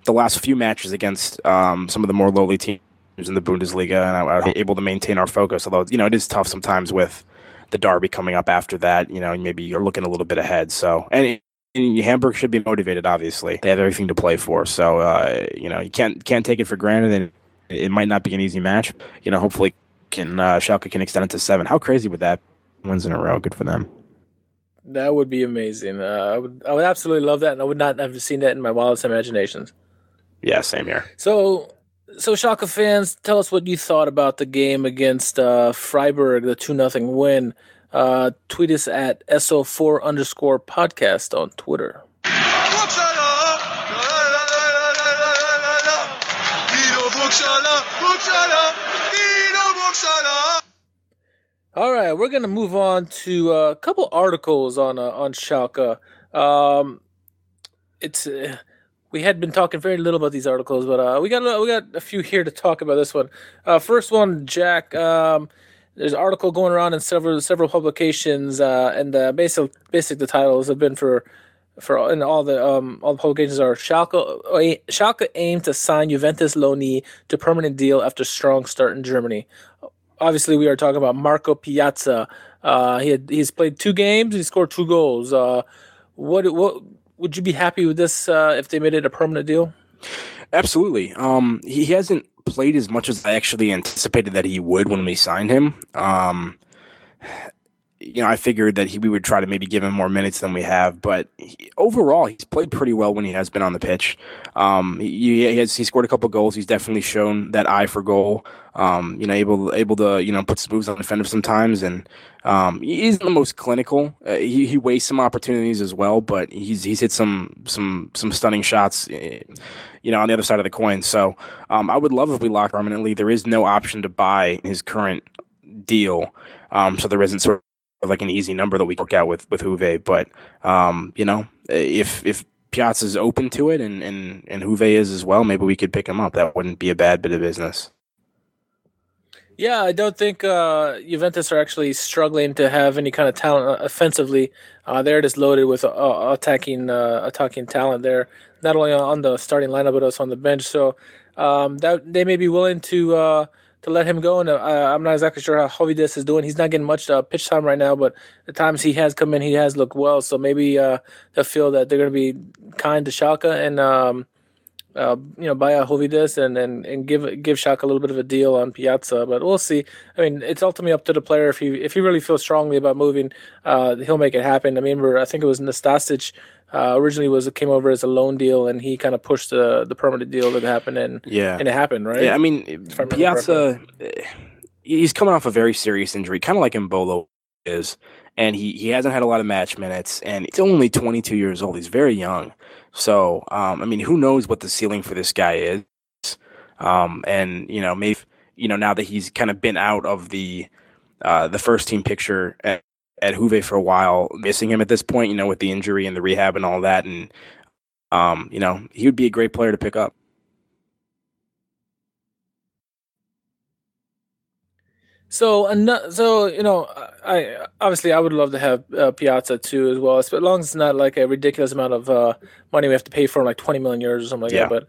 The last few matches against um, some of the more lowly teams in the Bundesliga, and I, I was able to maintain our focus. Although you know it is tough sometimes with the derby coming up after that. You know maybe you're looking a little bit ahead. So and, and Hamburg should be motivated. Obviously, they have everything to play for. So uh, you know you can't can't take it for granted, and it might not be an easy match. You know hopefully can uh, Schalke can extend it to seven. How crazy would that be? Wins in a row? Good for them. That would be amazing. Uh, I would I would absolutely love that, and I would not have seen that in my wildest imaginations. Yeah, same here. So, so Schalke fans, tell us what you thought about the game against uh, Freiburg, the two nothing win. Uh, tweet us at S O four underscore podcast on Twitter. All right, we're going to move on to a couple articles on uh, on Schalke. Um, it's... Uh, we had been talking very little about these articles, but uh, we got a, we got a few here to talk about this one. Uh, first one, Jack. Um, there's an article going around in several several publications, uh, and the basic basic the titles have been for for and all the um all the publications are Schalke Schalke aim to sign Juventus loanee to permanent deal after strong start in Germany. Obviously, we are talking about Marko Pjaca. Uh, he had, he's played two games. He scored two goals. Uh, what what would you be happy with this uh, if they made it a permanent deal? Absolutely. Um, he hasn't played as much as I actually anticipated that he would when we signed him. Um, you know, I figured that he, we would try to maybe give him more minutes than we have, but he, overall, he's played pretty well when he has been on the pitch. Um, he, he has he scored a couple goals. He's definitely shown that eye for goal. Um, you know, able able to you know put some moves on the defender sometimes, and um, he isn't the most clinical. Uh, he he wastes some opportunities as well, but he's he's hit some some some stunning shots, you know, on the other side of the coin. So um, I would love if we lock permanently. There is no option to buy his current deal, um, so there isn't sort of like an easy number that we work out with with Juve, but um, you know, if if Piazza's open to it and and and Juve is as well, maybe we could pick him up. That wouldn't be a bad bit of business. Yeah, I don't think uh, Juventus are actually struggling to have any kind of talent offensively. Uh, they're just loaded with uh, attacking uh, attacking talent there, not only on the starting lineup but also on the bench. So um, that they may be willing to. Uh, To let him go, and uh, I'm not exactly sure how Hovides is doing. He's not getting much uh, pitch time right now, but the times he has come in, he has looked well. So maybe uh, they'll feel that they're going to be kind to Schalke and um, uh, you know buy a Hovides and, and and give give Schalke a little bit of a deal on Pjaca. But we'll see. I mean, it's ultimately up to the player. If he if he really feels strongly about moving, uh, he'll make it happen. I remember, I think it was Nastasić. Uh, originally was came over as a loan deal, and he kind of pushed the the permanent deal that happened, and yeah. and it happened, right? Yeah, I mean, Pjaca, he's coming off a very serious injury, kind of like Embolo is, and he, he hasn't had a lot of match minutes, and he's only twenty-two years old. He's very young. So, um, I mean, who knows what the ceiling for this guy is? Um, and, you know, maybe, you know, now that he's kind of been out of the uh, the first team picture at, at Juve for a while, missing him at this point, you know, with the injury and the rehab and all that. And, um, you know, he would be a great player to pick up. So, so you know, I obviously I would love to have uh, Pjaca too as well, as long as it's not like a ridiculous amount of uh, money we have to pay for him, like twenty million euros or something like yeah. that. But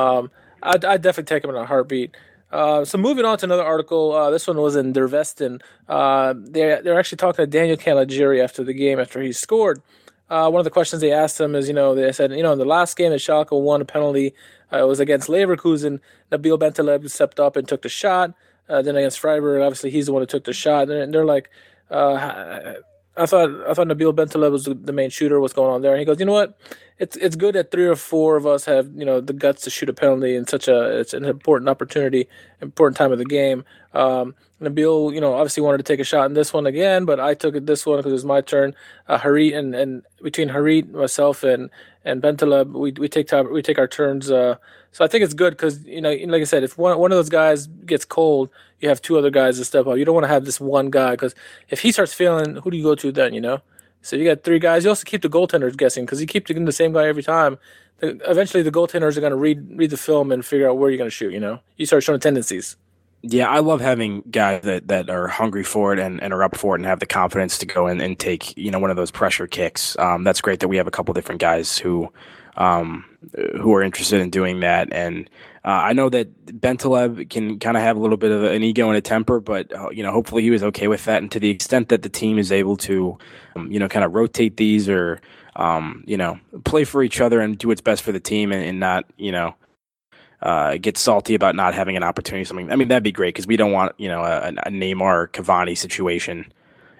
um, I'd, I'd definitely take him in a heartbeat. Uh, so moving on to another article, uh, this one was in Der Westen. Uh, they're, they're actually talking to Daniel Caligiuri after the game, after he scored. Uh, one of the questions they asked him is, you know, they said, you know, in the last game that Schalke won a penalty, uh, it was against Leverkusen. Nabil Bentaleb stepped up and took the shot. Uh, then against Freiburg, obviously he's the one who took the shot. And they're, and they're like, uh, I thought I thought Nabil Bentaleb was the main shooter. What's going on there? And he goes, you know what? It's it's good that three or four of us have, you know, the guts to shoot a penalty in such a it's an important opportunity, important time of the game. Um, Nabil, you know, obviously wanted to take a shot in this one again, but I took it this one because it was my turn. Uh, Harit and, and between Harit, myself, and and Bentaleb, we we take time, we take our turns. Uh, so I think it's good because you know, like I said, if one one of those guys gets cold, you have two other guys to step up. You don't want to have this one guy because if he starts feeling, who do you go to then? You know. So you got three guys. You also keep the goaltenders guessing because you keep doing the same guy every time. Eventually, the goaltenders are going to read read the film and figure out where you're going to shoot, you know? You start showing tendencies. Yeah, I love having guys that, that are hungry for it and, and are up for it and have the confidence to go in and take, you know, one of those pressure kicks. Um, that's great that we have a couple different guys who um, who are interested in doing that. And uh, I know that Bentaleb can kind of have a little bit of an ego and a temper, but, uh, you know, hopefully he was okay with that. And to the extent that the team is able to, um, you know, kind of rotate these or, um, you know, play for each other and do what's best for the team and, and not, you know, Uh, get salty about not having an opportunity or something. I mean, that'd be great because we don't want, you know, a, a Neymar Cavani situation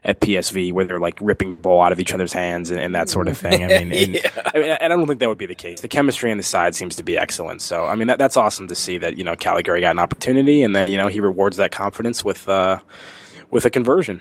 at P S V where they're like ripping the ball out of each other's hands and, and that sort of thing. I mean, and, yeah. I mean, and I don't think that would be the case. The chemistry on the side seems to be excellent. So, I mean, that, that's awesome to see that, you know, Caligiuri got an opportunity and then, you know, he rewards that confidence with uh, with a conversion.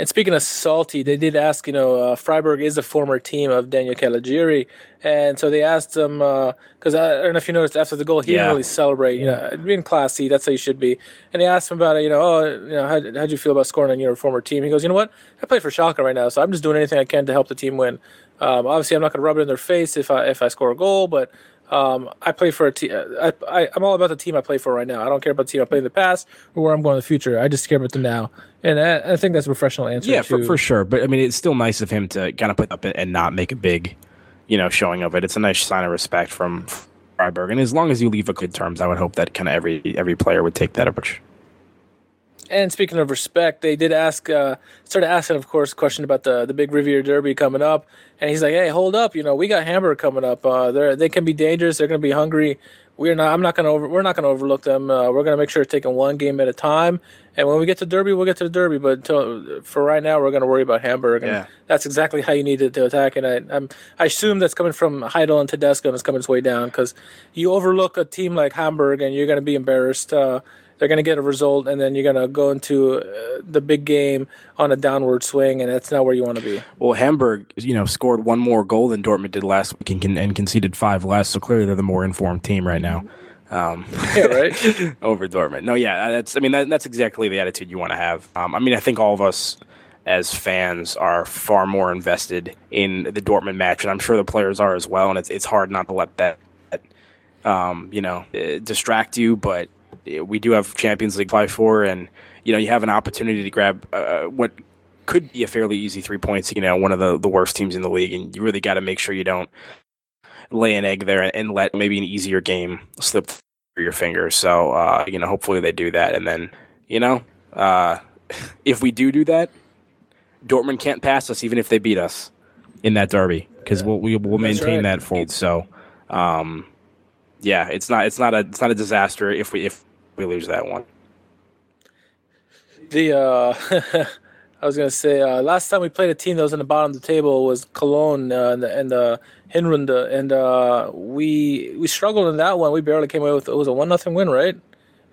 And speaking of salty, they did ask, you know, uh, Freiburg is a former team of Daniel Caligiuri. And so they asked him, because uh, I, I don't know if you noticed, after the goal, he yeah. didn't really celebrate. You know, being classy, that's how you should be. And they asked him about it, you know, oh, you know, how how'd you feel about scoring on your former team? He goes, you know what? I play for Schalke right now, so I'm just doing anything I can to help the team win. Um, obviously, I'm not going to rub it in their face if I if I score a goal, but um, I play for a team. I, I, I'm all about the team I play for right now. I don't care about the team I played in the past or where I'm going in the future. I just care about them now. And I, I think that's a professional answer. Yeah, for, for sure. But I mean, it's still nice of him to kind of put up and not make a big, you know, showing of it. It's a nice sign of respect from Freiburg. And as long as you leave a good terms, I would hope that kind of every every player would take that approach. And speaking of respect, they did ask, uh, started asking, of course, a question about the, the big Riviera Derby coming up. And he's like, hey, hold up. You know, we got Hamburg coming up. Uh, they they can be dangerous. They're going to be hungry. We're not, I'm not going to over, we're not going to overlook them. Uh, we're going to make sure to take them one game at a time. And when we get to Derby, we'll get to the Derby. But until, for right now, we're going to worry about Hamburg. And yeah. that's exactly how you need it to attack. And I I'm, I assume that's coming from Heidel and Tedesco, and it's coming its way down, because you overlook a team like Hamburg and you're going to be embarrassed. Uh, They're going to get a result, and then you're going to go into uh, the big game on a downward swing, and that's not where you want to be. Well, Hamburg, you know, scored one more goal than Dortmund did last week and, con- and conceded five less, so clearly they're the more informed team right now. Um, yeah, right? Over Dortmund. No, yeah, that's. I mean, that, that's exactly the attitude you want to have. Um, I mean, I think all of us as fans are far more invested in the Dortmund match, and I'm sure the players are as well, and it's it's hard not to let that, um, you know, distract you, but we do have Champions League play for, and you know you have an opportunity to grab uh, what could be a fairly easy three points. You know, one of the, the worst teams in the league, and you really got to make sure you don't lay an egg there and, and let maybe an easier game slip through your fingers. So uh, you know, hopefully they do that, and then you know, uh, if we do do that, Dortmund can't pass us even if they beat us in that derby, because yeah. we'll we, we'll That's maintain right. that fold. So um, yeah, it's not it's not a it's not a disaster if we if we lose that one. The uh, I was gonna say uh, last time we played a team that was in the bottom of the table was Cologne uh, and the, and the Hinrunde, and uh, we we struggled in that one. We barely came away with it was a one nothing win, right?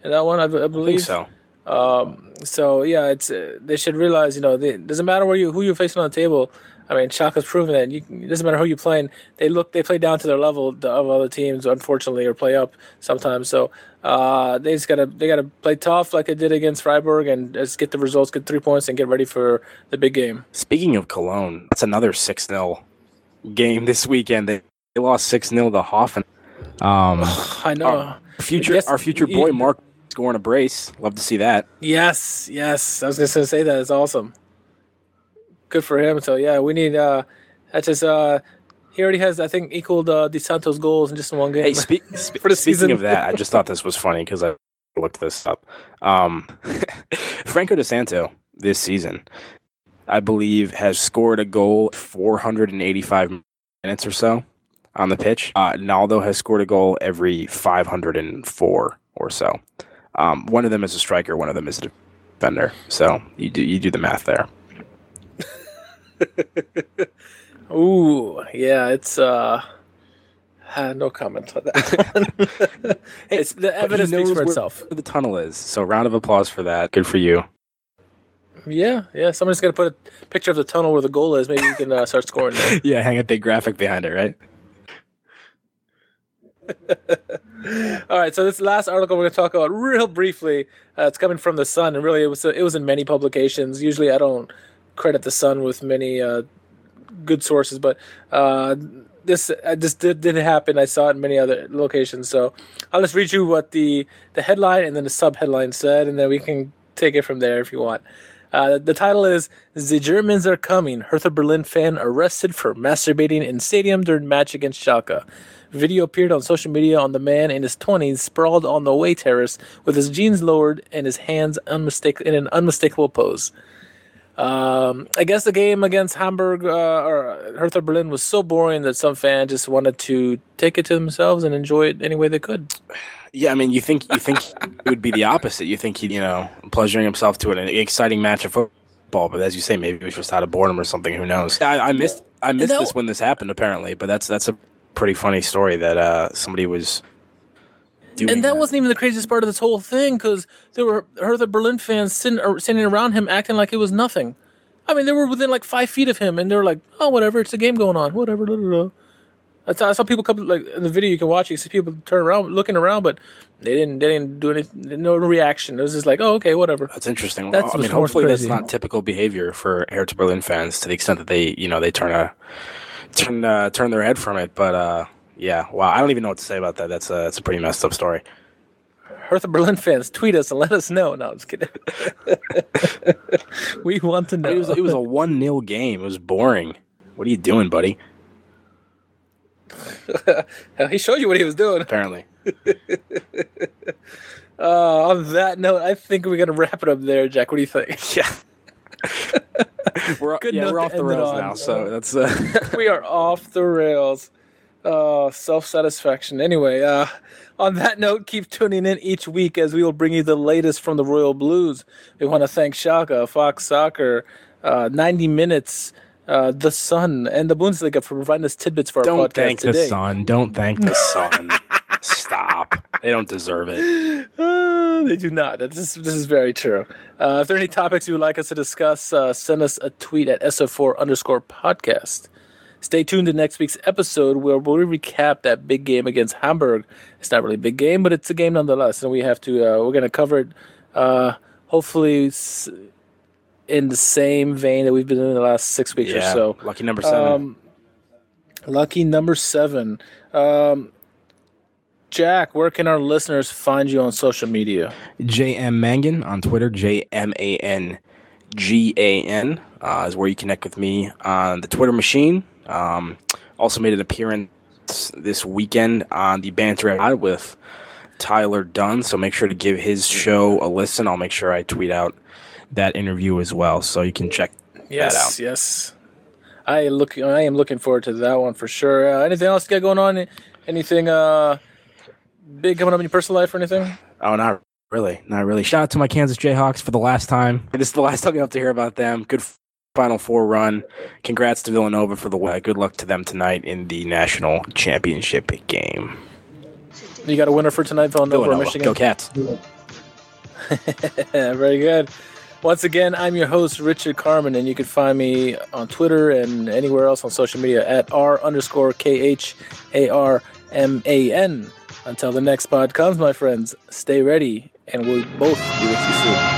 In that one, I, I believe I so. Um, so yeah, it's uh, they should realize you know they, it doesn't matter where you who you're facing on the table. I mean, Schalke's proven that. You, it doesn't matter who you're playing. They look, they play down to their level of other teams, unfortunately, or play up sometimes. So uh, they just gotta they gotta play tough like they did against Freiburg and just get the results, get three points, and get ready for the big game. Speaking of Cologne, that's another six nil game this weekend. They, they lost six nil to Hoffenheim. Um, oh, I know. Our future, yes, our future boy, you, Mark, scoring a brace. Love to see that. Yes, yes. I was just going to say that. It's awesome. Good for him. So yeah, we need. Uh, that's just. Uh, he already has, I think, equaled uh, Di Santo's goals in just one game. Hey, speak, sp- for the speaking season. of that, I just thought this was funny because I looked this up. Um, Franco Di Santo this season, I believe, has scored a goal four hundred eighty-five minutes or so on the pitch. Uh, Naldo has scored a goal every five hundred four or so. Um, one of them is a striker. One of them is a defender. So you do you do the math there. Ooh, yeah, it's uh, uh no comment on that. It's the evidence speaks for itself. The tunnel is so. Round of applause for that. Good for you. Yeah, yeah. Somebody's gonna put a picture of the tunnel where the goal is. Maybe you can uh, start scoring there. Yeah, hang a big graphic behind it, right? All right, so this last article we're going to talk about real briefly. Uh, it's coming from the Sun, and really it was it was in many publications. Usually, I don't credit the Sun with many uh, good sources, but uh, this uh, this did, did happen. I saw it in many other locations, so I'll just read you what the the headline and then the sub headline said, and then we can take it from there if you want. Uh, the title is "The Germans Are Coming. Hertha Berlin fan arrested for masturbating in stadium during match against Schalke." Video appeared on social media on the man in his twenties sprawled on the away terrace with his jeans lowered and his hands unmistak- in an unmistakable pose. Um, I guess the game against Hamburg uh, or Hertha Berlin was so boring that some fans just wanted to take it to themselves and enjoy it any way they could. Yeah, I mean, you think you think it would be the opposite. You think he, you know, pleasuring himself to an exciting match of football, but as you say, maybe it was just out of boredom or something. Who knows? I, I missed I missed no. this when this happened apparently, but that's that's a pretty funny story that uh, somebody was doing. And that, that wasn't even the craziest part of this whole thing, because there were Hertha Berlin fans sitting, or, sitting around him acting like it was nothing. I mean, they were within like five feet of him, and they were like, "Oh, whatever, it's a game going on, whatever." Blah, blah, blah. That's how, that's how people come. Like in the video, you can watch it. You see people turn around, looking around, but they didn't. They didn't do anything. No reaction. It was just like, "Oh, okay, whatever." That's interesting. That's I mean, hopefully crazy. That's not typical behavior for Hertha Berlin fans to the extent that they, you know, they turn a turn uh, turn their head from it. But uh, yeah, wow, I don't even know what to say about that. That's a that's a pretty messed up story. Hertha Berlin fans, tweet us and let us know. No, I'm just kidding. We want to know. It was, it was a one nil game. It was boring. What are you doing, buddy? He showed you what he was doing. Apparently. uh, on that note, I think we're going to wrap it up there, Jack. What do you think? Yeah. we're, yeah, we're off the rails now. So that's uh... We are off the rails. Uh, self-satisfaction. Anyway, uh, on that note, keep tuning in each week as we will bring you the latest from the Royal Blues. We want to thank Schalke, Fox Soccer, uh, ninety minutes, uh, The Sun, and the Bundesliga for providing us tidbits for our don't podcast thank today. The Sun. Don't thank The Sun. Stop. They don't deserve it. Uh, they do not. This is, this is very true. Uh, if there are any topics you would like us to discuss, uh, send us a tweet at S O four underscore podcast. Stay tuned to next week's episode where we'll recap that big game against Hamburg. It's not really a big game, but it's a game nonetheless, and we have to. Uh, we're going to cover it, uh, hopefully, in the same vein that we've been doing the last six weeks yeah, or so. Lucky number seven. Um, lucky number seven. Um, Jack, where can our listeners find you on social media? J M Mangan on Twitter. J M A N G A N uh, is where you connect with me on the Twitter machine. Um, also made an appearance this weekend on the Banter I had with Tyler Dunn, so make sure to give his show a listen. I'll make sure I tweet out that interview as well, so you can check yes, that out. Yes, yes. I look. I am looking forward to that one for sure. Uh, anything else you got going on? Anything uh, big coming up in your personal life or anything? Oh, not really. Not really. Shout out to my Kansas Jayhawks for the last time. This is the last time you have to hear about them. Good f- Final Four run. Congrats to Villanova for the win. Good luck to them tonight in the national championship game. You got a winner for tonight, Villanova, Villanova. Michigan. Go Cats. Very good. Once again, I'm your host, Richard Carmen, and you can find me on Twitter and anywhere else on social media at R underscore K H A R M A N. Until the next pod comes, my friends, stay ready, and we'll both be with you soon.